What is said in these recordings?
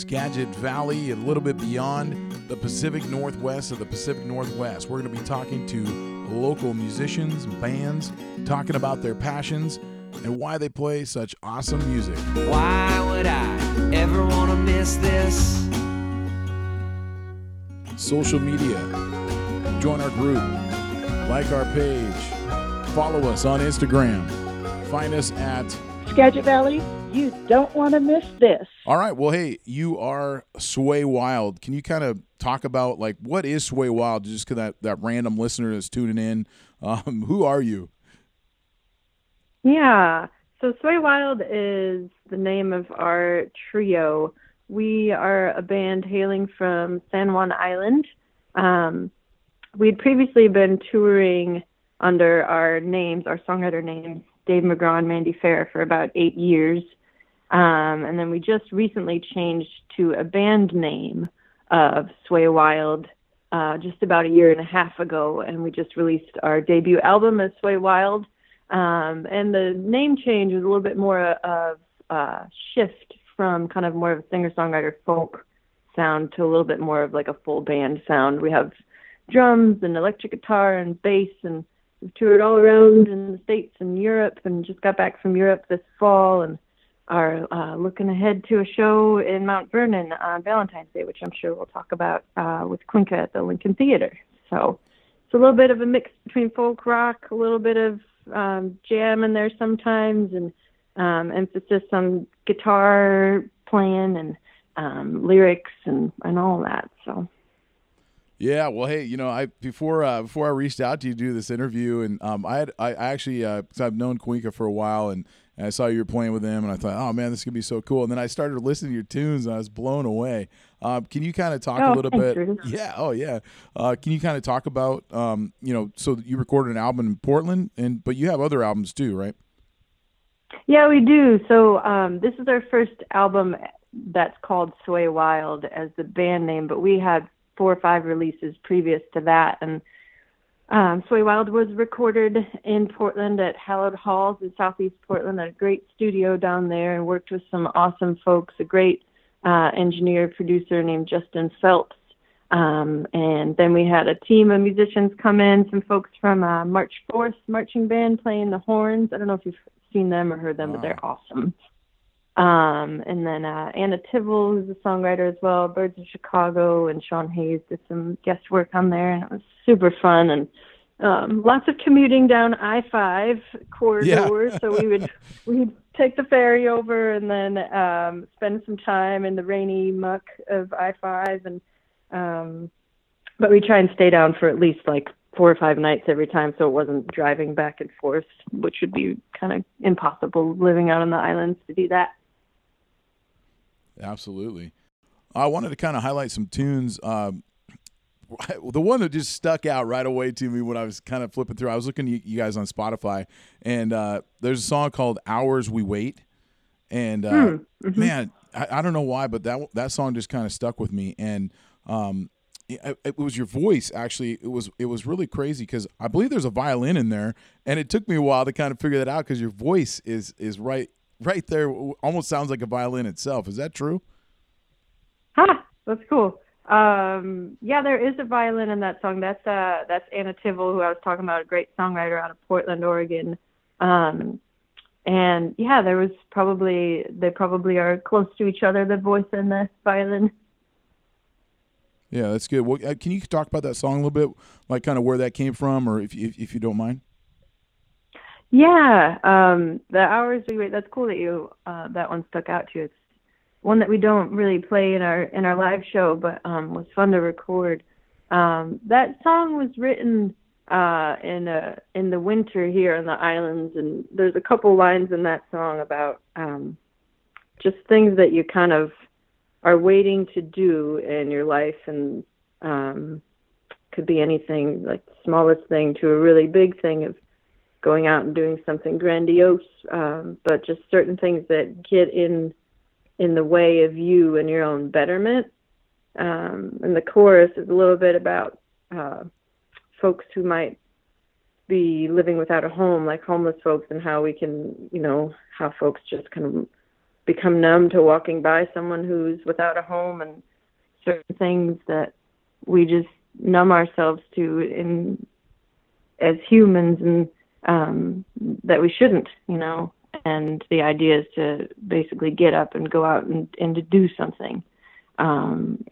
Skagit Valley and a little bit beyond the Pacific Northwest of the Pacific Northwest. We're going to be talking to local musicians, bands, talking about their passions and why they play such awesome music. Why would I ever want to miss this? Social media. Join our group. Like our page. Follow us on Instagram. Find us at Skagit Valley. You don't want to miss this. All right. Well, hey, you are Sway Wild. Can you kind of talk about, like, what is Sway Wild? Just because that random listener is tuning in. Who are you? Yeah. So Sway Wild is the name of our trio. We are a band hailing from San Juan Island. We'd previously been touring under our names, our songwriter names, Dave McGraw and Mandy Fair, for about 8 years. And then we just recently changed to a band name of Sway Wild just about 1.5 years ago. And we just released our debut album as Sway Wild. And the name change was a little bit more of a shift from kind of more of a singer-songwriter folk sound to a little bit more of like a full band sound. We have drums and electric guitar and bass, and we've toured all around in the States and Europe, and just got back from Europe this fall and are looking ahead to a show in Mount Vernon on Valentine's Day, which I'm sure we'll talk about with Quinka at the Lincoln Theater. So it's a little bit of a mix between folk rock, a little bit of jam in there sometimes, and emphasis on guitar playing and lyrics and all that. So. Yeah, well, hey, you know, before I reached out to you to do this interview, and I actually because I've known Quinka for a while, and I saw you were playing with them, and I thought, oh man, this is gonna be so cool. And then I started listening to your tunes, and I was blown away. Can you kind of talk a little bit? Drew. Yeah, oh yeah. Can you kind of talk about, you know, so you recorded an album in Portland, but you have other albums too, right? Yeah, we do. So this is our first album that's called Sway Wild as the band name, but we had 4 or 5 releases previous to that. And Sway Wild was recorded in Portland at Hallowed Halls in Southeast Portland, a great studio down there, and worked with some awesome folks, a great engineer, producer named Justin Phelps. And then we had a team of musicians come in, some folks from March 4th Marching Band playing the horns. I don't know if you've seen them or heard them, but they're awesome. And then Anna Tivel is a songwriter as well, Birds of Chicago, and Sean Hayes did some guest work on there, and it was super fun, and lots of commuting down I-5 corridor, yeah. So we'd take the ferry over and then spend some time in the rainy muck of I-5, and but we try and stay down for at least like 4 or 5 nights every time, so it wasn't driving back and forth, which would be kind of impossible living out on the islands to do that. Absolutely. I wanted to kind of highlight some tunes. The one that just stuck out right away to me when I was kind of flipping through, I was looking at you guys on Spotify, and there's a song called Hours We Wait. And mm-hmm. Man, I don't know why, but that song just kind of stuck with me. And it was your voice, actually. It was really crazy because I believe there's a violin in there, and it took me a while to kind of figure that out because your voice is right there, almost sounds like a violin itself. Is that true? That's cool. Yeah, there is a violin in that song. That's Anna Tivel, who I was talking about, a great songwriter out of Portland, Oregon. And yeah, they probably are close to each other, the voice and the violin. Yeah, that's good. Well, can you talk about that song a little bit, like kind of where that came from, or if you don't mind? Yeah, the Hours We Wait, that's cool that you that one stuck out to you. It's one that we don't really play in our live show, but was fun to record. That song was written in the winter here on the islands, and there's a couple lines in that song about just things that you kind of are waiting to do in your life, and could be anything, like the smallest thing to a really big thing of going out and doing something grandiose, but just certain things that get in the way of you and your own betterment. And the chorus is a little bit about folks who might be living without a home, like homeless folks, and how we can, you know, how folks just kind of become numb to walking by someone who's without a home and certain things that we just numb ourselves to in as humans, and that we shouldn't, you know. And the idea is to basically get up and go out and to do something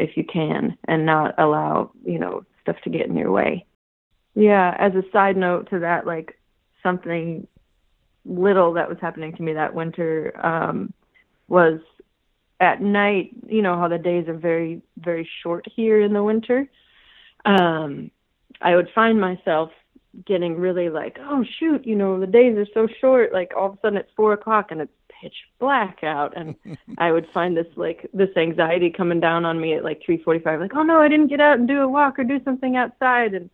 if you can, and not allow, you know, stuff to get in your way. Yeah, as a side note to that, like something little that was happening to me that winter was at night, you know, how the days are very, very short here in the winter. I would find myself getting really like, oh shoot, you know, the days are so short, like all of a sudden it's 4 o'clock and it's pitch black out, and I would find this like this anxiety coming down on me at like 3:45, like, oh no, I didn't get out and do a walk or do something outside. And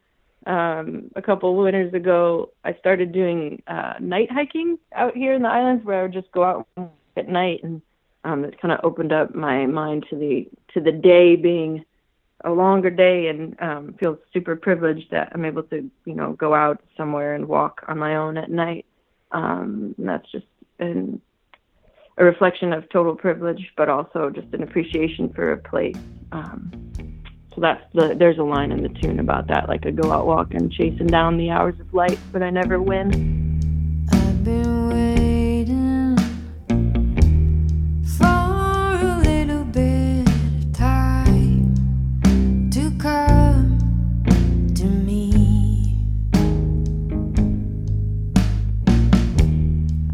a couple of winters ago I started doing night hiking out here in the islands, where I would just go out at night, and it kind of opened up my mind to the day being a longer day, and feel super privileged that I'm able to, you know, go out somewhere and walk on my own at night. And that's just a reflection of total privilege, but also just an appreciation for a place. So there's a line in the tune about that, like I go out walking, chasing down the hours of light, but I never win. I've been waiting for a little bit of time to come to me.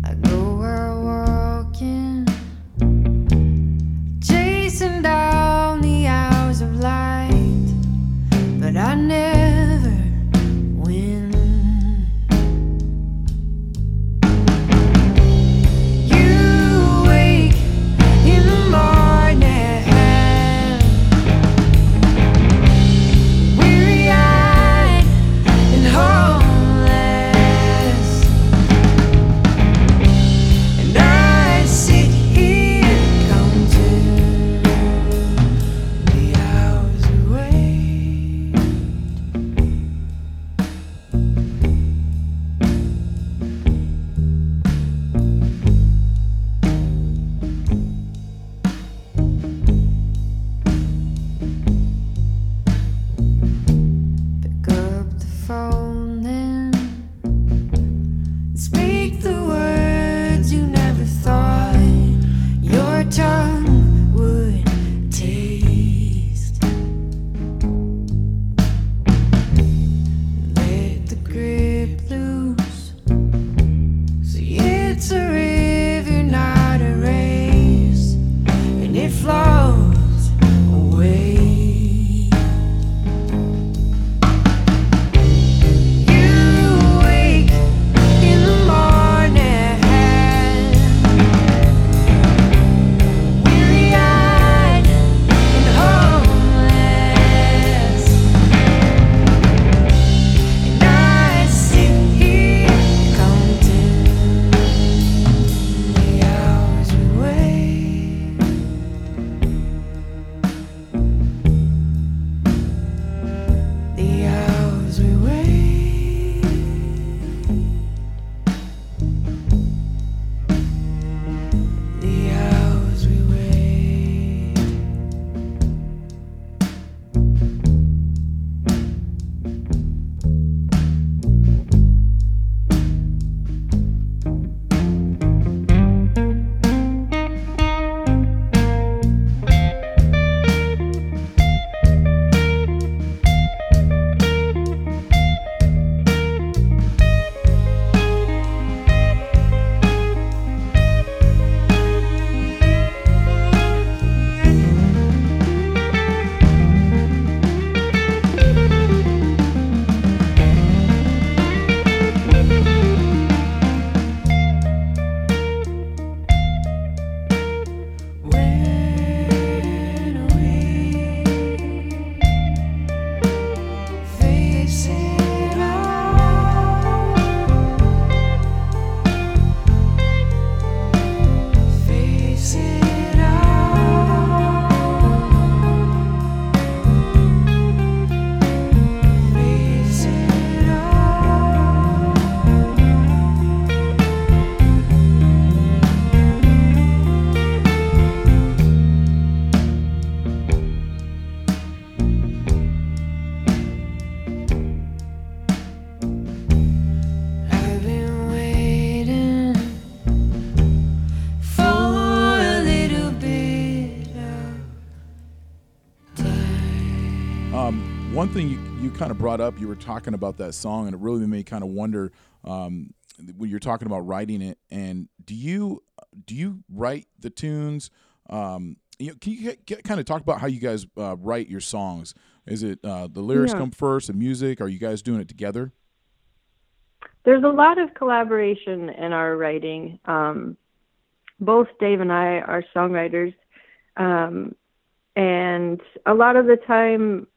I go out walking, chasing down the hours of light, but I never win. You wake in the morning, weary-eyed and homeless, and I sit here and come to. One thing you kind of brought up, you were talking about that song, and it really made me kind of wonder when you're talking about writing it. And do you write the tunes? Can you kind of talk about how you guys write your songs? Is it the lyrics come first, the music? Are you guys doing it together? There's a lot of collaboration in our writing. Both Dave and I are songwriters. And a lot of the time,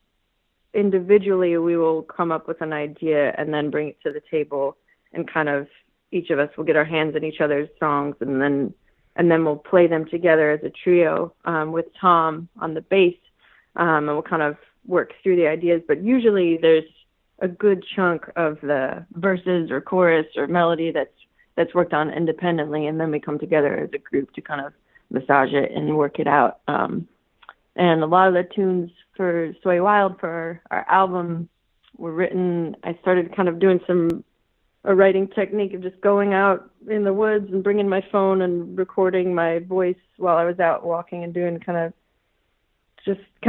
individually, we will come up with an idea and then bring it to the table, and kind of each of us will get our hands on each other's songs, and then we'll play them together as a trio with Tom on the bass, and we'll kind of work through the ideas. But usually there's a good chunk of the verses or chorus or melody that's worked on independently, and then we come together as a group to kind of massage it and work it out. And a lot of the tunes for Sway Wild, for our album, were written. I started kind of doing a writing technique of just going out in the woods and bringing my phone and recording my voice while I was out walking and doing kind of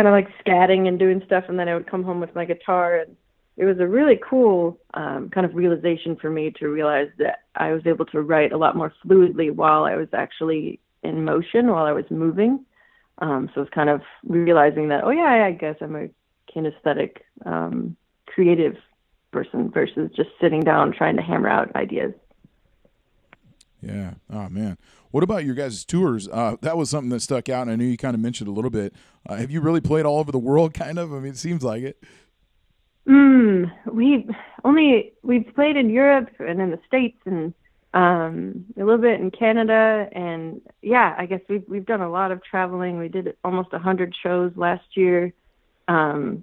like scatting and doing stuff. And then I would come home with my guitar. And it was a really cool kind of realization for me to realize that I was able to write a lot more fluidly while I was actually in motion, while I was moving. So it's kind of realizing that, oh yeah, I guess I'm a kinesthetic, creative person versus just sitting down trying to hammer out ideas. Yeah. Oh man. What about your guys' tours? That was something that stuck out, and I knew you kind of mentioned a little bit. Have you really played all over the world? Kind of. I mean, it seems like it. We've played in Europe and in the States and. A little bit in Canada, and yeah, I guess we've done a lot of traveling. We did almost 100 shows last year. It's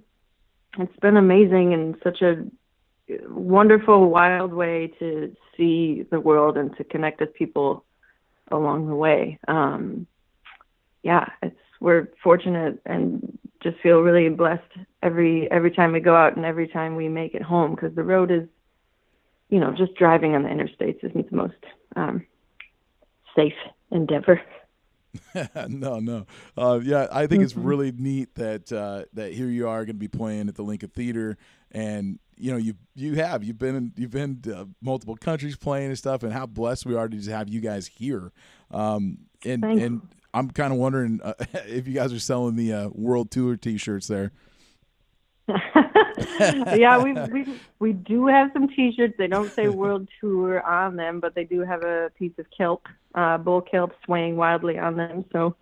been amazing and such a wonderful, wild way to see the world and to connect with people along the way. We're fortunate and just feel really blessed every time we go out and every time we make it home, because the road is, you know, just driving on the interstates isn't the most safe endeavor. No. I think it's really neat that here you are going to be playing at the Lincoln Theater, and you know you've been to multiple countries playing and stuff, and how blessed we are to just have you guys here. And I'm kind of wondering if you guys are selling the World Tour T-shirts there. Yeah, we do have some T-shirts. They don't say World Tour on them, but they do have a piece of kelp, bull kelp, swaying wildly on them. So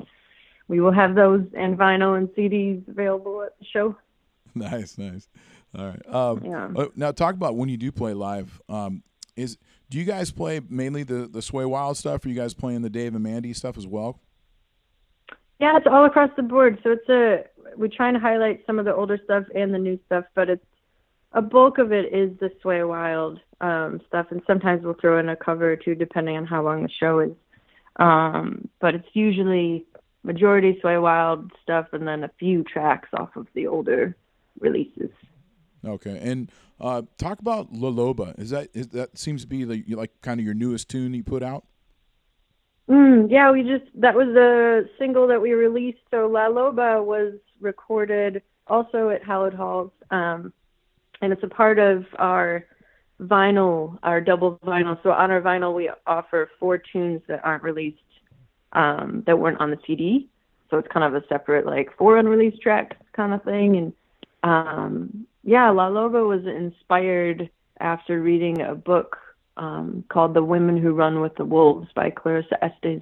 we will have those and vinyl and CDs available at the show. Nice. All right. Now talk about when you do play live. Do you guys play mainly the Sway Wild stuff? Or you guys playing the Dave and Mandy stuff as well? Yeah, it's all across the board. So we're trying to highlight some of the older stuff and the new stuff, but it's a bulk of it is the Sway Wild stuff, and sometimes we'll throw in a cover or two depending on how long the show is. But it's usually majority Sway Wild stuff, and then a few tracks off of the older releases. Okay, and talk about La Loba. That seems to be kind of your newest tune you put out? Yeah, that was a single that we released. So La Loba was recorded also at Hallowed Halls, and it's a part of our vinyl, our double vinyl. So on our vinyl, we offer 4 tunes that aren't released, that weren't on the CD. So it's kind of a separate, 4 unreleased tracks kind of thing. And La Loba was inspired after reading a book called The Women Who Run with the Wolves by Clarissa Estes.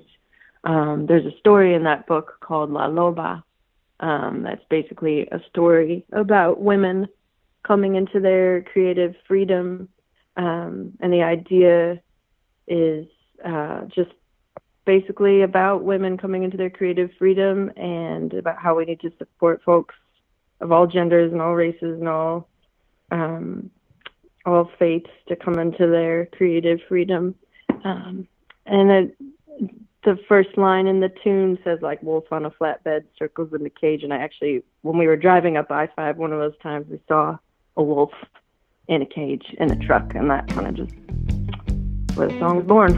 There's a story in that book called La Loba. That's basically a story about women coming into their creative freedom. And the idea is just basically about women coming into their creative freedom and about how we need to support folks of all genders and all races and all faiths to come into their creative freedom. The first line in the tune says, wolf on a flatbed circles in the cage. And I actually, when we were driving up I-5, one of those times we saw a wolf in a cage in a truck, and that kind of just where the song was born.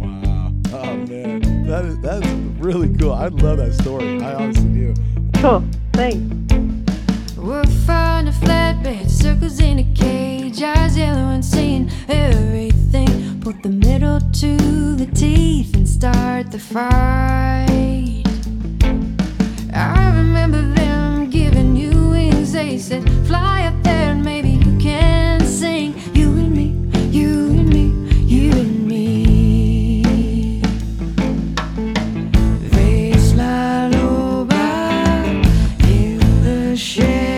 Wow. Oh, man. That is really cool. I love that story. I honestly do. Cool. Thanks. We're frying a flatbed, circles in a cage, eyes yellow and seeing everything. Put the middle to the teeth and start the fight. I remember them giving you wings, they said fly up there and maybe you can sing. You and me, you and me, you and me. There's La Loba in the shade.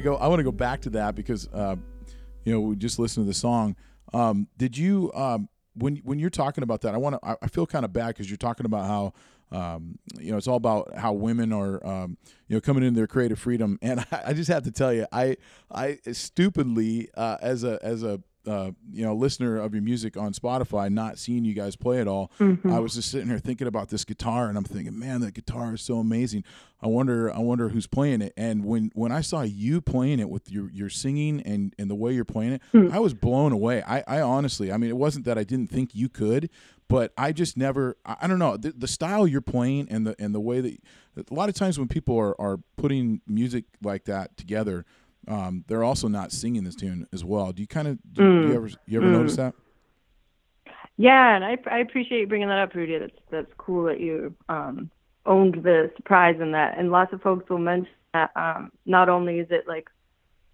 I want to go back to that because we just listened to the song. Did you when you're talking about that? I feel kind of bad because you're talking about how it's all about how women are coming into their creative freedom. And I just have to tell you, I stupidly as a listener of your music on Spotify, not seeing you guys play at all. Mm-hmm. I was just sitting here thinking about this guitar, and I'm thinking, man, that guitar is so amazing. I wonder who's playing it. And when I saw you playing it with your singing and the way you're playing it, mm-hmm. I was blown away. I honestly, I mean, it wasn't that I didn't think you could, but I just never, I don't know, the style you're playing and the way that a lot of times when people are putting music like that together, they're also not singing this tune as well. Do you ever notice that? Yeah, and I appreciate you bringing that up, Rudy. That's cool that you owned the surprise in that. And lots of folks will mention that not only is it like,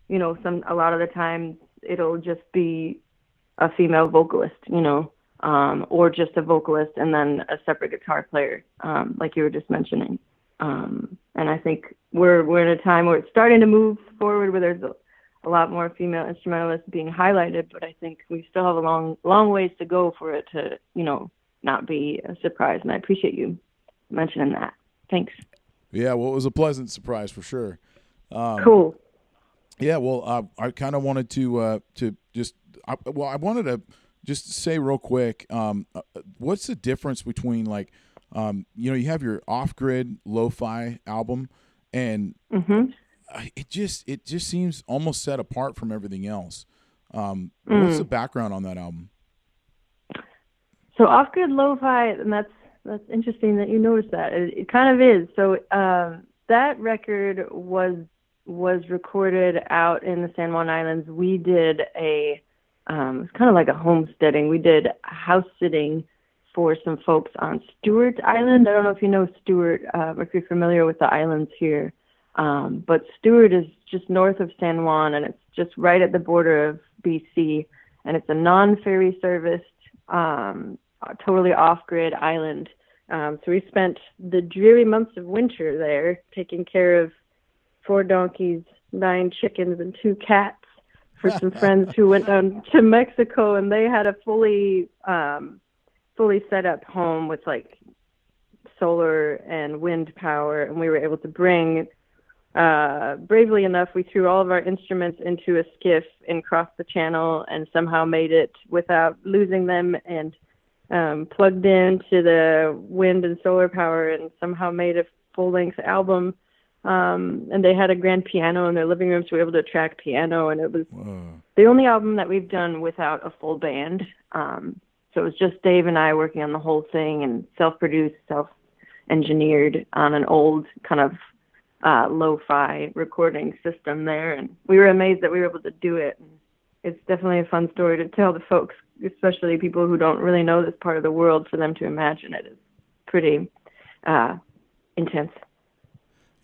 you know, a lot of the times it'll just be a female vocalist, you know, or just a vocalist and then a separate guitar player, like you were just mentioning. And I think we're in a time where it's starting to move forward, where there's a lot more female instrumentalists being highlighted, but I think we still have a long ways to go for it to, you know, not be a surprise. And I appreciate you mentioning that. Thanks. Yeah, well, it was a pleasant surprise for sure. Cool. Yeah, well, I kind of wanted to say real quick, what's the difference between like, you know, you have your off-grid lo-fi album, and mm-hmm. it just seems almost set apart from everything else. What's the background on that album? So off-grid lo-fi, and that's interesting that you noticed that. It kind of is. So that record was recorded out in the San Juan Islands. We did it's kind of like a homesteading. We did house sitting for some folks on Stewart Island. I don't know if you know Stewart, if you're familiar with the islands here, but Stewart is just north of San Juan, and it's just right at the border of BC, and it's a non-ferry serviced, totally off-grid island. So we spent the dreary months of winter there taking care of 4 donkeys, 9 chickens, and 2 cats for some friends who went down to Mexico, and they had a fully set up home with like solar and wind power, and we were able to bring, bravely enough, we threw all of our instruments into a skiff and crossed the channel and somehow made it without losing them, and plugged into the wind and solar power and somehow made a full-length album. And they had a grand piano in their living room, so we were able to track piano, and it was the only album that we've done without a full band. So it was just Dave and I working on the whole thing, and self-produced, self-engineered on an old kind of lo-fi recording system there. And we were amazed that we were able to do it. And it's definitely a fun story to tell the folks, especially people who don't really know this part of the world, for them to imagine it is pretty intense.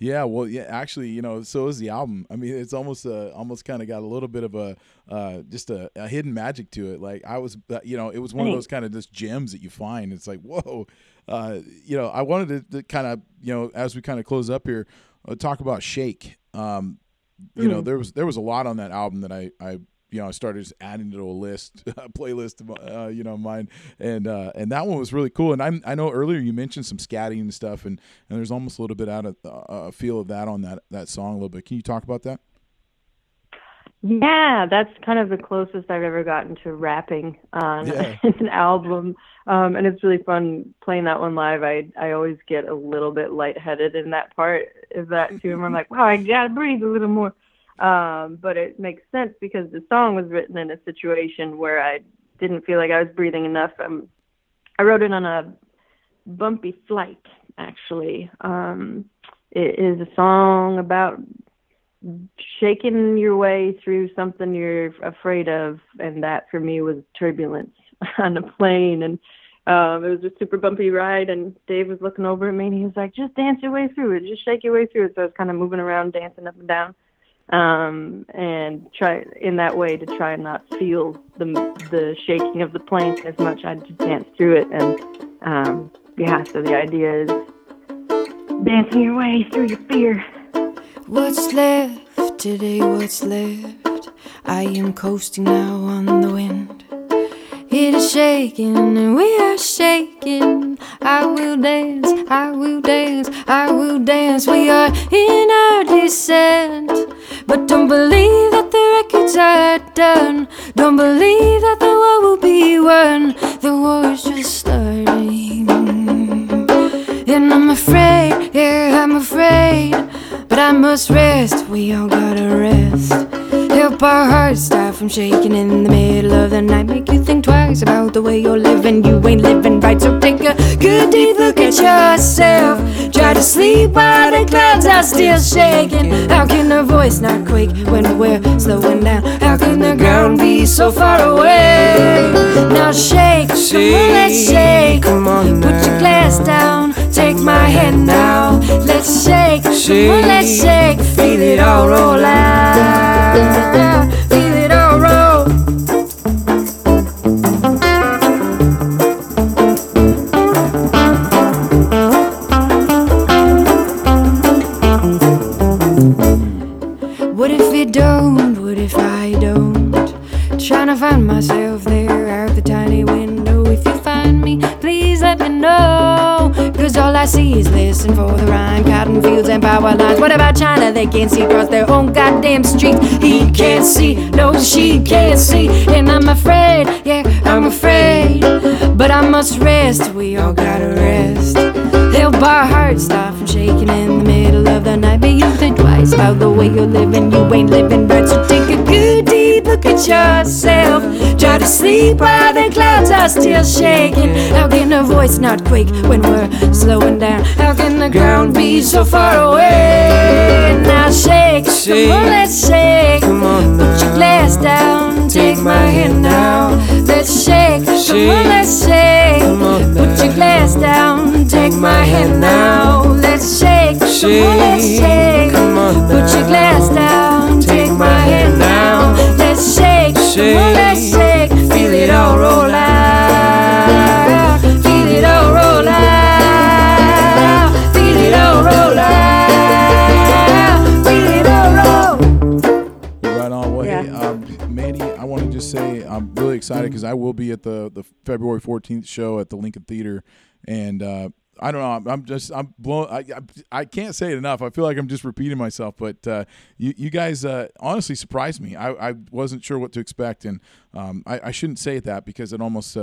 Yeah, well, yeah, actually, you know, so is the album. I mean, it's almost kind of got a little bit of a hidden magic to it. Like I was, you know, it was one of those kind of just gems that you find. It's like, whoa, you know, I wanted to kind of, you know, as we kind of close up here, talk about Shake. You know, there was a lot on that album that I you know, I started just adding it to a playlist, you know, mine. And that one was really cool. And I know earlier you mentioned some scatting and stuff, and there's almost a little bit out of a feel of that on that song a little bit. Can you talk about that? Yeah, that's kind of the closest I've ever gotten to rapping on an album. And it's really fun playing that one live. I always get a little bit lightheaded in that part of that tune. I'm like, wow, I gotta breathe a little more. But it makes sense because the song was written in a situation where I didn't feel like I was breathing enough. I wrote it on a bumpy flight, actually. It is a song about shaking your way through something you're afraid of, and that for me was turbulence on a plane. And it was a super bumpy ride, and Dave was looking over at me, and he was like, just dance your way through it, just shake your way through it. So I was kind of moving around, dancing up and down. And try in that way to try and not feel the shaking of the plane as much. I just danced through it, and yeah. So the idea is dancing your way through your fear. What's left today? What's left? I am coasting now on the wind. It is shaking, and we are shaking. I will dance. I will dance. I will dance. We are in our descent. But don't believe that the records are done. Don't believe that the war will be won. The war is just starting. And I'm afraid, yeah, I'm afraid, but I must rest, we all gotta rest. Help our hearts die from shaking in the middle of the night. Make you think twice about the way you're living. You ain't living right, so take a good deep look at yourself. Try to sleep while the clouds are still shaking. How can a voice not quake when we're slowing down? How can the ground be so far away? Now shake, shake. Come on, let's shake. Come on, put your glass down, take my hand now. Let's shake, shake. Come on, let's shake. Feel it all roll out. Feel it all roll. What if it don't? What if I don't? Trying to find myself there out the tiny window. If you find me, please let me know. Cause all I see is listen for the rhyme. Cotton fields and power lines. What about China? They can't see across their own goddamn streets. He can't see, no she can't see. And I'm afraid, yeah, I'm afraid, but I must rest, we all gotta rest. Help our hearts stop from shaking in the middle of the night. But you think twice about the way you're living. You ain't living right, so take a good deal. Look at yourself. Try to sleep while the clouds are still shaking. How can a voice not quake when we're slowing down? How can the ground be so far away? Now shake, shake. Come on, let's shake. Come on, put your glass down, take my hand now. Let's shake, shake. Come on, let's shake. Come on, put your glass down, take my hand now. Let's shake, shake. Come on, let's shake. Come on, put your glass down, take my hand now. Let's shake, shake. Come on, let's shake. Feel it all roll out. Feel it all roll out. Feel it all roll out. Feel it all roll. You're right on. Well, yeah. Hey, Mandy, I want to just say I'm really excited because I will be at the February 14th show at the Lincoln Theater, and I don't know. I'm blown. I can't say it enough. I feel like I'm just repeating myself. But you guys honestly surprised me. I wasn't sure what to expect, and I shouldn't say that because it almost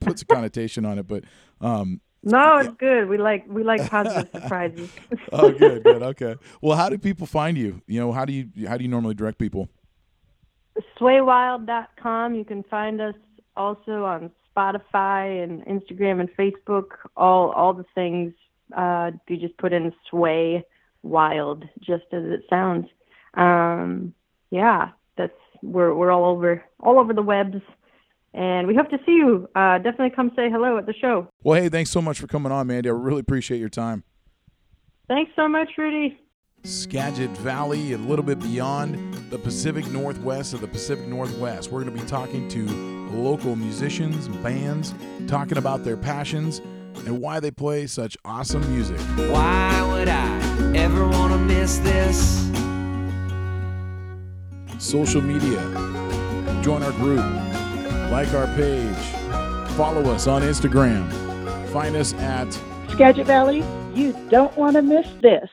puts a connotation on it. But no, it's good. We like positive surprises. Oh, good, okay. Well, how do people find you? You know, how do you normally direct people? Swaywild.com. You can find us also on Spotify and Instagram and Facebook, all the things. You just put in Sway Wild, just as it sounds. Yeah, we're all over the webs, and we hope to see you. Definitely come say hello at the show. Well, hey, thanks so much for coming on, Mandy. I really appreciate your time. Thanks so much, Rudy. Skagit Valley, a little bit beyond the Pacific Northwest of the Pacific Northwest. We're going to be talking to local musicians, bands, talking about their passions and why they play such awesome music. Why would I ever want to miss this? Social media. Join our group. Like our page. Follow us on Instagram. Find us at Skagit Valley. You don't want to miss this.